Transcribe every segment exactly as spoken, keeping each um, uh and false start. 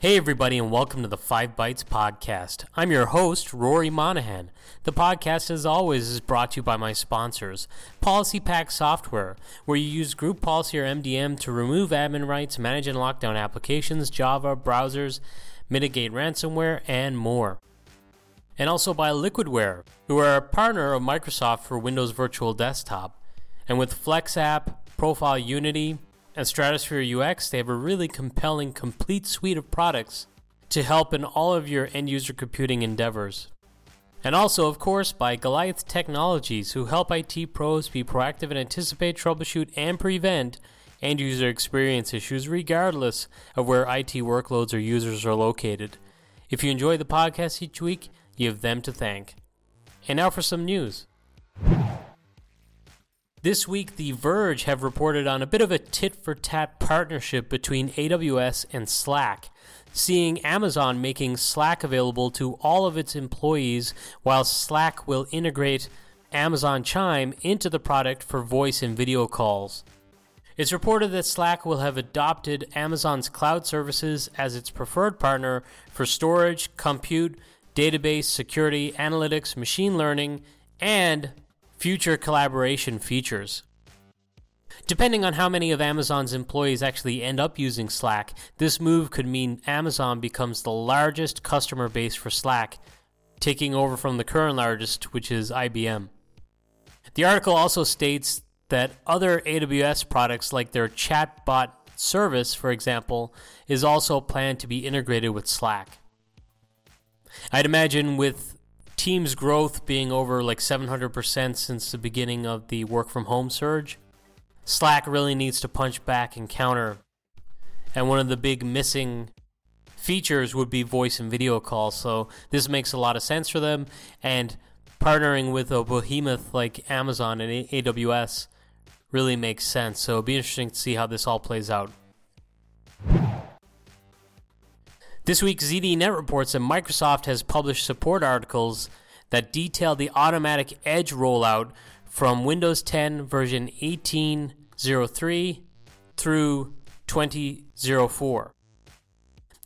Hey everybody, and welcome to the Five Bytes Podcast. I'm your host, Rory Monahan. The podcast, as always, is brought to you by my sponsors, Policy Pack Software, where you use Group Policy or M D M to remove admin rights, manage and lock down applications, Java, browsers, mitigate ransomware, and more. And also by Liquidware, who are a partner of Microsoft for Windows Virtual Desktop. And with FlexApp, Profile Unity, and Stratosphere U X, they have a really compelling, complete suite of products to help in all of your end-user computing endeavors. And also, of course, by Goliath Technologies, who help I T pros be proactive and anticipate, troubleshoot, and prevent end-user experience issues, regardless of where I T workloads or users are located. If you enjoy the podcast each week, you have them to thank. And now for some news. This week, The Verge have reported on a bit of a tit-for-tat partnership between A W S and Slack, seeing Amazon making Slack available to all of its employees, while Slack will integrate Amazon Chime into the product for voice and video calls. It's reported that Slack will have adopted Amazon's cloud services as its preferred partner for storage, compute, database, security, analytics, machine learning, and future collaboration features. Depending on how many of Amazon's employees actually end up using Slack, this move could mean Amazon becomes the largest customer base for Slack, taking over from the current largest, which is I B M. The article also states that other A W S products, like their chatbot service, for example, is also planned to be integrated with Slack. I'd imagine with Teams growth being over like seven hundred percent since the beginning of the work from home surge, Slack really needs to punch back and counter. And one of the big missing features would be voice and video calls. So this makes a lot of sense for them. And partnering with a behemoth like Amazon and A W S really makes sense. So it'll be interesting to see how this all plays out. This week, ZDNet reports that Microsoft has published support articles that detail the automatic Edge rollout from Windows ten version eighteen oh three through twenty oh four.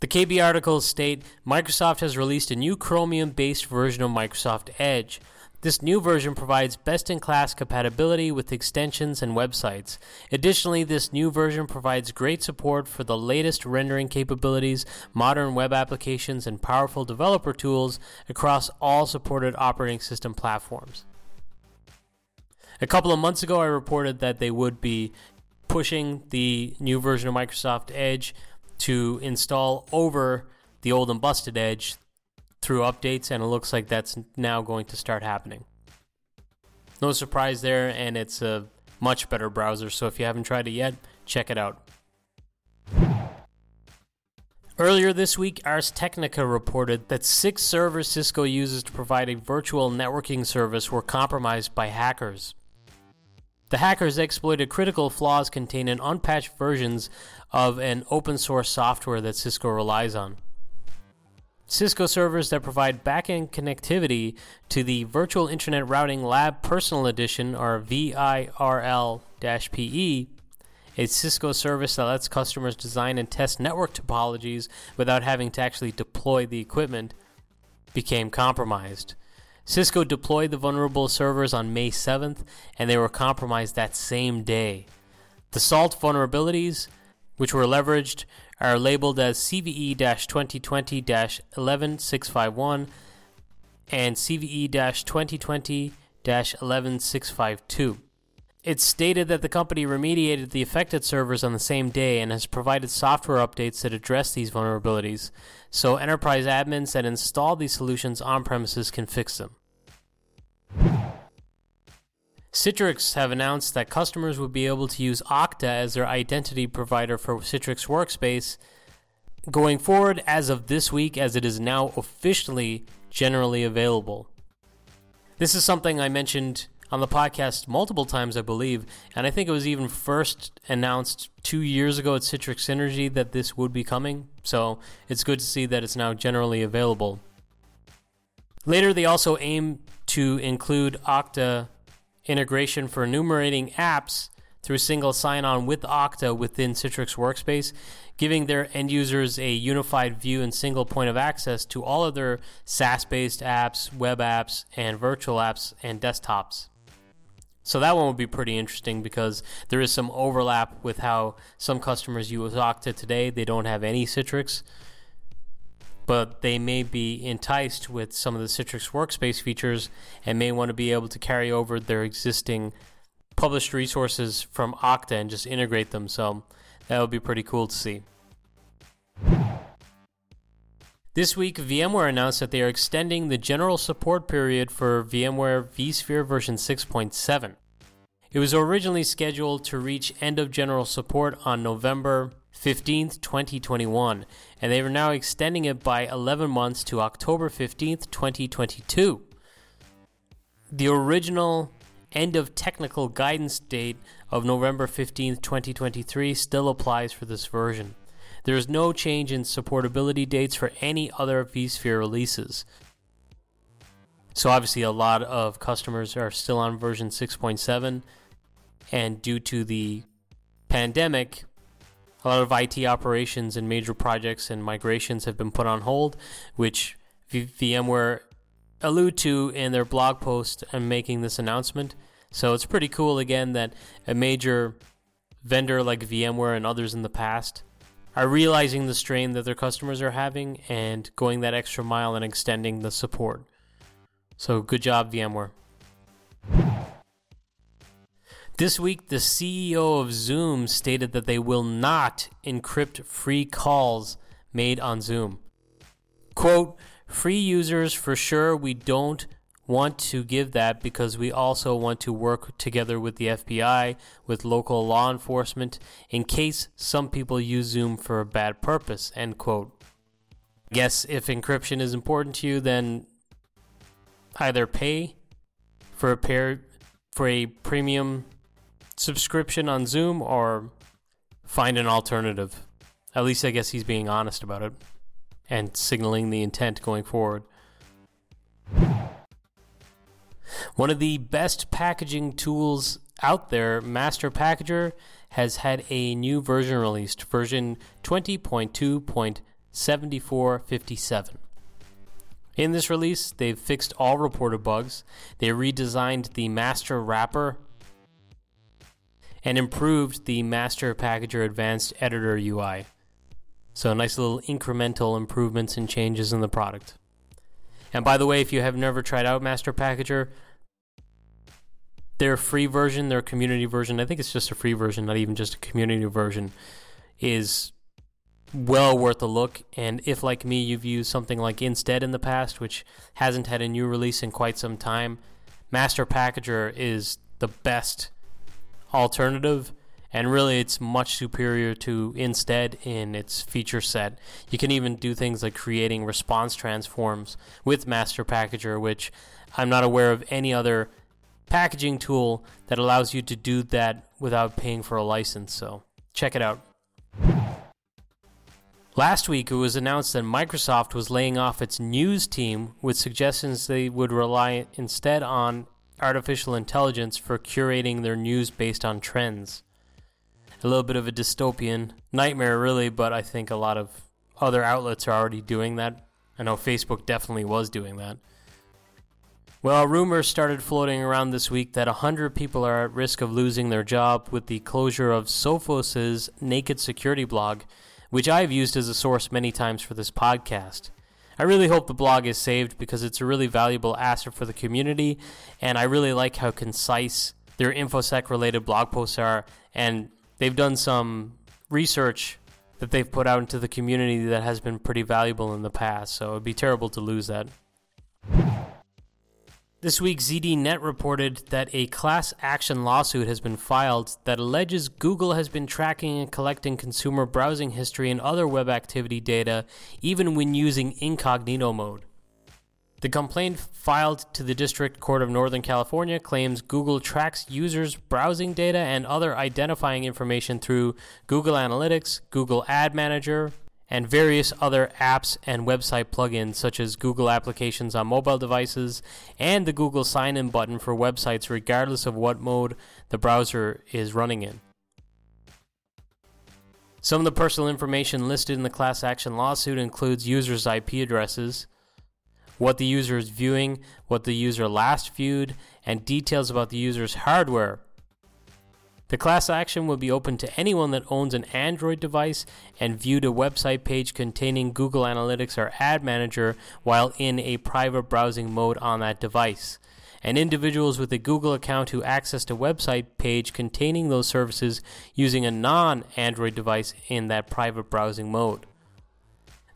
The K B articles state Microsoft has released a new Chromium-based version of Microsoft Edge. This new version provides best-in-class compatibility with extensions and websites. Additionally, this new version provides great support for the latest rendering capabilities, modern web applications, and powerful developer tools across all supported operating system platforms. A couple of months ago, I reported that they would be pushing the new version of Microsoft Edge to install over the old and busted Edge through updates, and it looks like that's now going to start happening. No surprise there, and it's a much better browser, so if you haven't tried it yet, check it out. Earlier this week, Ars Technica reported that six servers Cisco uses to provide a virtual networking service were compromised by hackers. The hackers exploited critical flaws contained in unpatched versions of an open-source software that Cisco relies on. Cisco servers that provide back-end connectivity to the Virtual Internet Routing Lab Personal Edition, or V I R L P E, a Cisco service that lets customers design and test network topologies without having to actually deploy the equipment, became compromised. Cisco deployed the vulnerable servers on May seventh, and they were compromised that same day. The SALT vulnerabilities, which were leveraged, are labeled as C V E twenty twenty dash one one six five one and C V E twenty twenty dash one one six five two. It's stated that the company remediated the affected servers on the same day and has provided software updates that address these vulnerabilities, so enterprise admins that install these solutions on premises can fix them. Citrix have announced that customers will be able to use Okta as their identity provider for Citrix Workspace going forward as of this week, as it is now officially generally available. This is something I mentioned on the podcast multiple times, I believe, and I think it was even first announced two years ago at Citrix Synergy that this would be coming, so it's good to see that it's now generally available. Later, they also aim to include Okta integration for enumerating apps through single sign-on with Okta within Citrix Workspace, giving their end users a unified view and single point of access to all of their SaaS-based apps, web apps, and virtual apps and desktops. So that one would be pretty interesting because there is some overlap with how some customers use Okta today. They don't have any Citrix, but they may be enticed with some of the Citrix Workspace features and may want to be able to carry over their existing published resources from Okta and just integrate them. So that would be pretty cool to see. This week, VMware announced that they are extending the general support period for VMware vSphere version six point seven. It was originally scheduled to reach end of general support on November fifteenth, twenty twenty-one, and they are now extending it by eleven months to October fifteenth, twenty twenty-two. The original end of technical guidance date of November fifteenth, twenty twenty-three still applies for this version. There is no change in supportability dates for any other vSphere releases. So obviously a lot of customers are still on version six point seven, and due to the pandemic, a lot of I T operations and major projects and migrations have been put on hold, which v- VMware allude to in their blog post and making this announcement. So it's pretty cool again that a major vendor like VMware and others in the past are realizing the strain that their customers are having and going that extra mile and extending the support. So good job, VMware. This week, the C E O of Zoom stated that they will not encrypt free calls made on Zoom. Quote, "Free users, for sure, we don't want to give that because we also want to work together with the F B I, with local law enforcement, in case some people use Zoom for a bad purpose," end quote. Yes, if encryption is important to you, then either pay for a pair, for a premium subscription on Zoom or find an alternative. At least I guess he's being honest about it and signaling the intent going forward. One of the best packaging tools out there, Master Packager, has had a new version released, version twenty point two point seven four five seven. In this release, they've fixed all reported bugs, they redesigned the Master Wrapper, and improved the Master Packager Advanced Editor U I. So nice little incremental improvements and changes in the product. And by the way, if you have never tried out Master Packager, their free version, their community version, I think it's just a free version, not even just a community version, is well worth a look. And if, like me, you've used something like Instead in the past, which hasn't had a new release in quite some time, Master Packager is the best alternative, and really it's much superior to Instead in its feature set. You can even do things like creating response transforms with Master Packager, which I'm not aware of any other packaging tool that allows you to do that without paying for a license, so check it out. Last week, it was announced that Microsoft was laying off its news team with suggestions they would rely instead on artificial intelligence for curating their news based on trends. A little bit of a dystopian nightmare, really, but I think a lot of other outlets are already doing that. I know Facebook definitely was doing that. Well, rumors started floating around this week that one hundred people are at risk of losing their job with the closure of Sophos's Naked Security blog, which I've used as a source many times for this podcast. I really hope the blog is saved because it's a really valuable asset for the community, and I really like how concise their InfoSec-related blog posts are, and they've done some research that they've put out into the community that has been pretty valuable in the past, so it would be terrible to lose that. This week, ZDNet reported that a class action lawsuit has been filed that alleges Google has been tracking and collecting consumer browsing history and other web activity data, even when using incognito mode. The complaint filed to the District Court of Northern California claims Google tracks users' browsing data and other identifying information through Google Analytics, Google Ad Manager, and various other apps and website plugins such as Google applications on mobile devices and the Google sign-in button for websites regardless of what mode the browser is running in. Some of the personal information listed in the class action lawsuit includes users' I P addresses, what the user is viewing, what the user last viewed, and details about the user's hardware. The class action will be open to anyone that owns an Android device and viewed a website page containing Google Analytics or Ad Manager while in a private browsing mode on that device. And individuals with a Google account who accessed a website page containing those services using a non-Android device in that private browsing mode.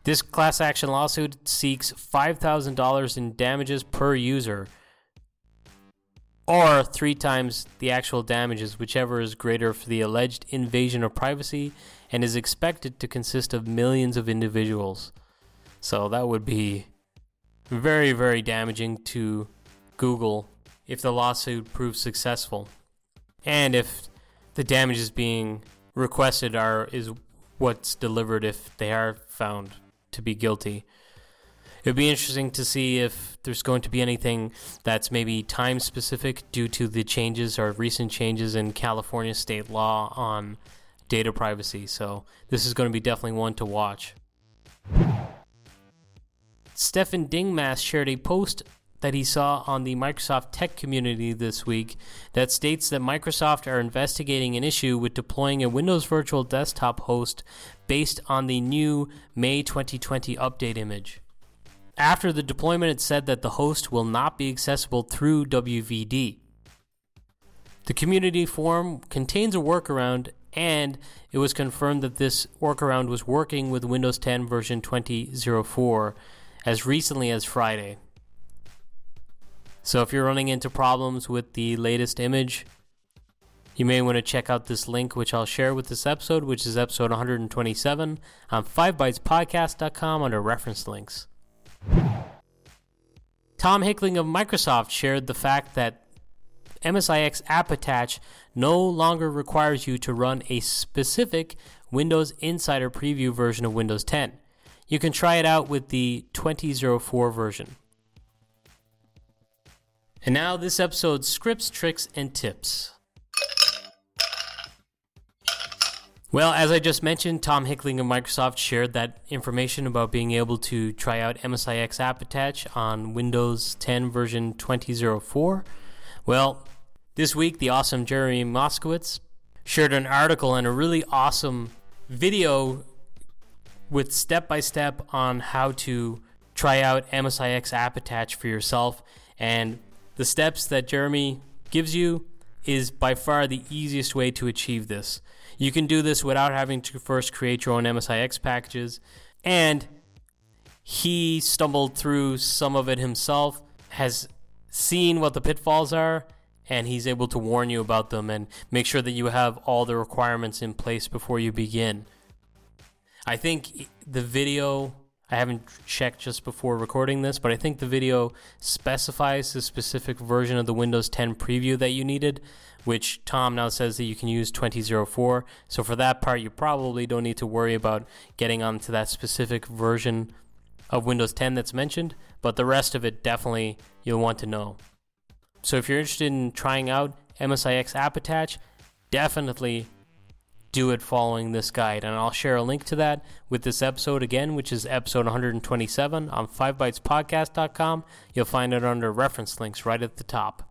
This class action lawsuit seeks five thousand dollars in damages per user, or three times the actual damages, whichever is greater, for the alleged invasion of privacy, and is expected to consist of millions of individuals. So that would be very, very damaging to Google if the lawsuit proves successful, and if the damages being requested are is what's delivered if they are found to be guilty. It'd be interesting to see if there's going to be anything that's maybe time specific due to the changes or recent changes in California state law on data privacy. So this is going to be definitely one to watch. Stefan Dingmas shared a post that he saw on the Microsoft tech community this week that states that Microsoft are investigating an issue with deploying a Windows Virtual Desktop host based on the new May twenty twenty update image. After the deployment, it said that the host will not be accessible through W V D. The community forum contains a workaround, and it was confirmed that this workaround was working with Windows ten version twenty oh four as recently as Friday. So if you're running into problems with the latest image, you may want to check out this link, which I'll share with this episode, which is episode one twenty-seven, on five bytes podcast dot com under reference links. Tom Hickling of Microsoft shared the fact that M S I X App Attach no longer requires you to run a specific Windows Insider Preview version of Windows ten. You can try it out with the twenty oh four version. And now this episode's scripts, tricks, and tips. Well, as I just mentioned, Tom Hickling of Microsoft shared that information about being able to try out M S I X App Attach on Windows ten version twenty oh four. Well, this week, the awesome Jeremy Moskowitz shared an article and a really awesome video with step-by-step on how to try out M S I X App Attach for yourself. And the steps that Jeremy gives you is by far the easiest way to achieve this. You can do this without having to first create your own M S I X packages, and he stumbled through some of it himself, has seen what the pitfalls are, and he's able to warn you about them and make sure that you have all the requirements in place before you begin. I think the video, I haven't checked just before recording this, but I think the video specifies the specific version of the Windows ten preview that you needed, which Tom now says that you can use twenty oh four. So for that part, you probably don't need to worry about getting onto that specific version of Windows ten that's mentioned, but the rest of it definitely you'll want to know. So if you're interested in trying out M S I X App Attach, definitely do it following this guide, and I'll share a link to that with this episode again, which is episode one twenty-seven on five bytes podcast dot com. You'll find it under reference links right at the top.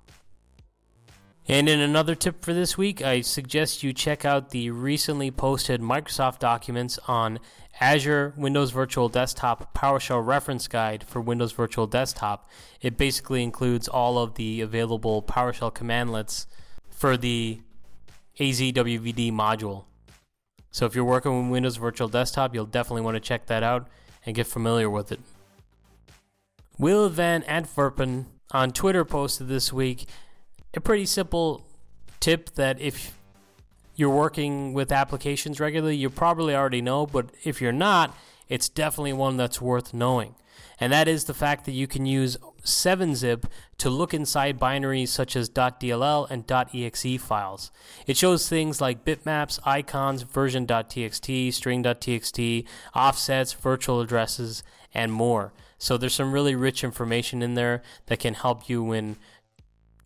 And in another tip for this week, I suggest you check out the recently posted Microsoft documents on Azure Windows Virtual Desktop PowerShell Reference Guide for Windows Virtual Desktop. It basically includes all of the available PowerShell commandlets for the A Z W V D module. So if you're working with Windows Virtual Desktop, you'll definitely want to check that out and get familiar with it. Will Van Antwerpen on Twitter posted this week a pretty simple tip that if you're working with applications regularly, you probably already know, but if you're not, it's definitely one that's worth knowing. And that is the fact that you can use seven zip to look inside binaries such as .dll and .exe files. It shows things like bitmaps, icons, version.txt, string.txt, offsets, virtual addresses, and more. So there's some really rich information in there that can help you when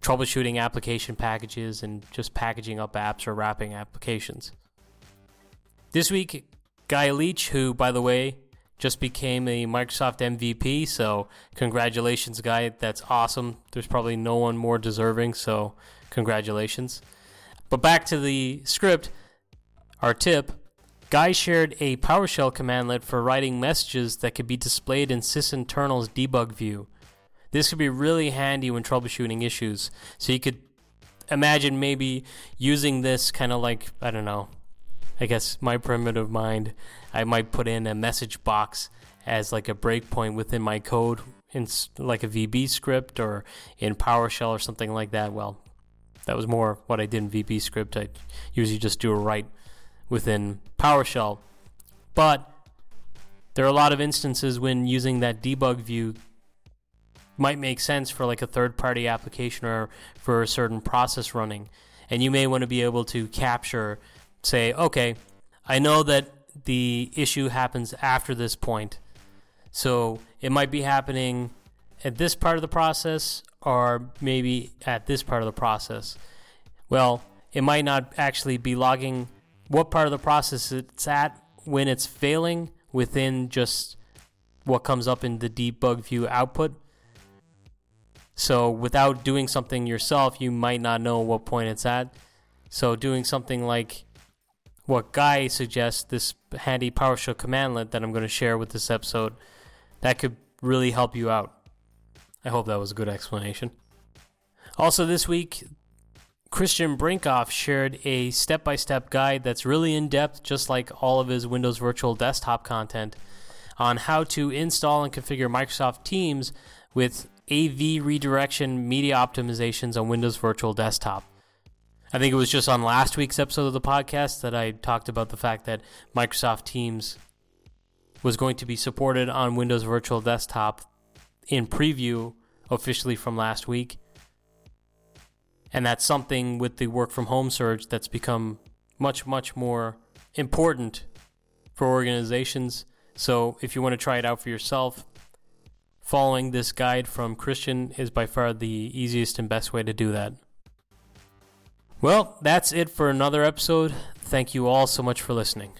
troubleshooting application packages and just packaging up apps or wrapping applications. This week, Guy Leach, who, by the way, just became a Microsoft M V P, so congratulations, Guy. That's awesome. There's probably no one more deserving, so congratulations. But back to the script, our tip. Guy shared a PowerShell commandlet for writing messages that could be displayed in sysinternal's debug view. This could be really handy when troubleshooting issues. So you could imagine maybe using this kind of like, I don't know, I guess my primitive mind, I might put in a message box as like a breakpoint within my code in like a V B script or in PowerShell or something like that. Well, that was more what I did in V B script. I usually just do a write within PowerShell. But there are a lot of instances when using that debug view might make sense for like a third-party application or for a certain process running. And you may want to be able to capture, say, okay, I know that the issue happens after this point. So it might be happening at this part of the process or maybe at this part of the process. Well, it might not actually be logging what part of the process it's at when it's failing within just what comes up in the debug view output. So without doing something yourself, you might not know what point it's at. So doing something like what Guy suggests, this handy PowerShell commandlet that I'm going to share with this episode, that could really help you out. I hope that was a good explanation. Also this week, Christian Brinkoff shared a step-by-step guide that's really in-depth, just like all of his Windows Virtual Desktop content, on how to install and configure Microsoft Teams with A V redirection media optimizations on Windows Virtual Desktop. I think it was just on last week's episode of the podcast that I talked about the fact that Microsoft Teams was going to be supported on Windows Virtual Desktop in preview officially from last week. And that's something with the work from home surge that's become much, much more important for organizations. So if you want to try it out for yourself, following this guide from Christian is by far the easiest and best way to do that. Well, that's it for another episode. Thank you all so much for listening.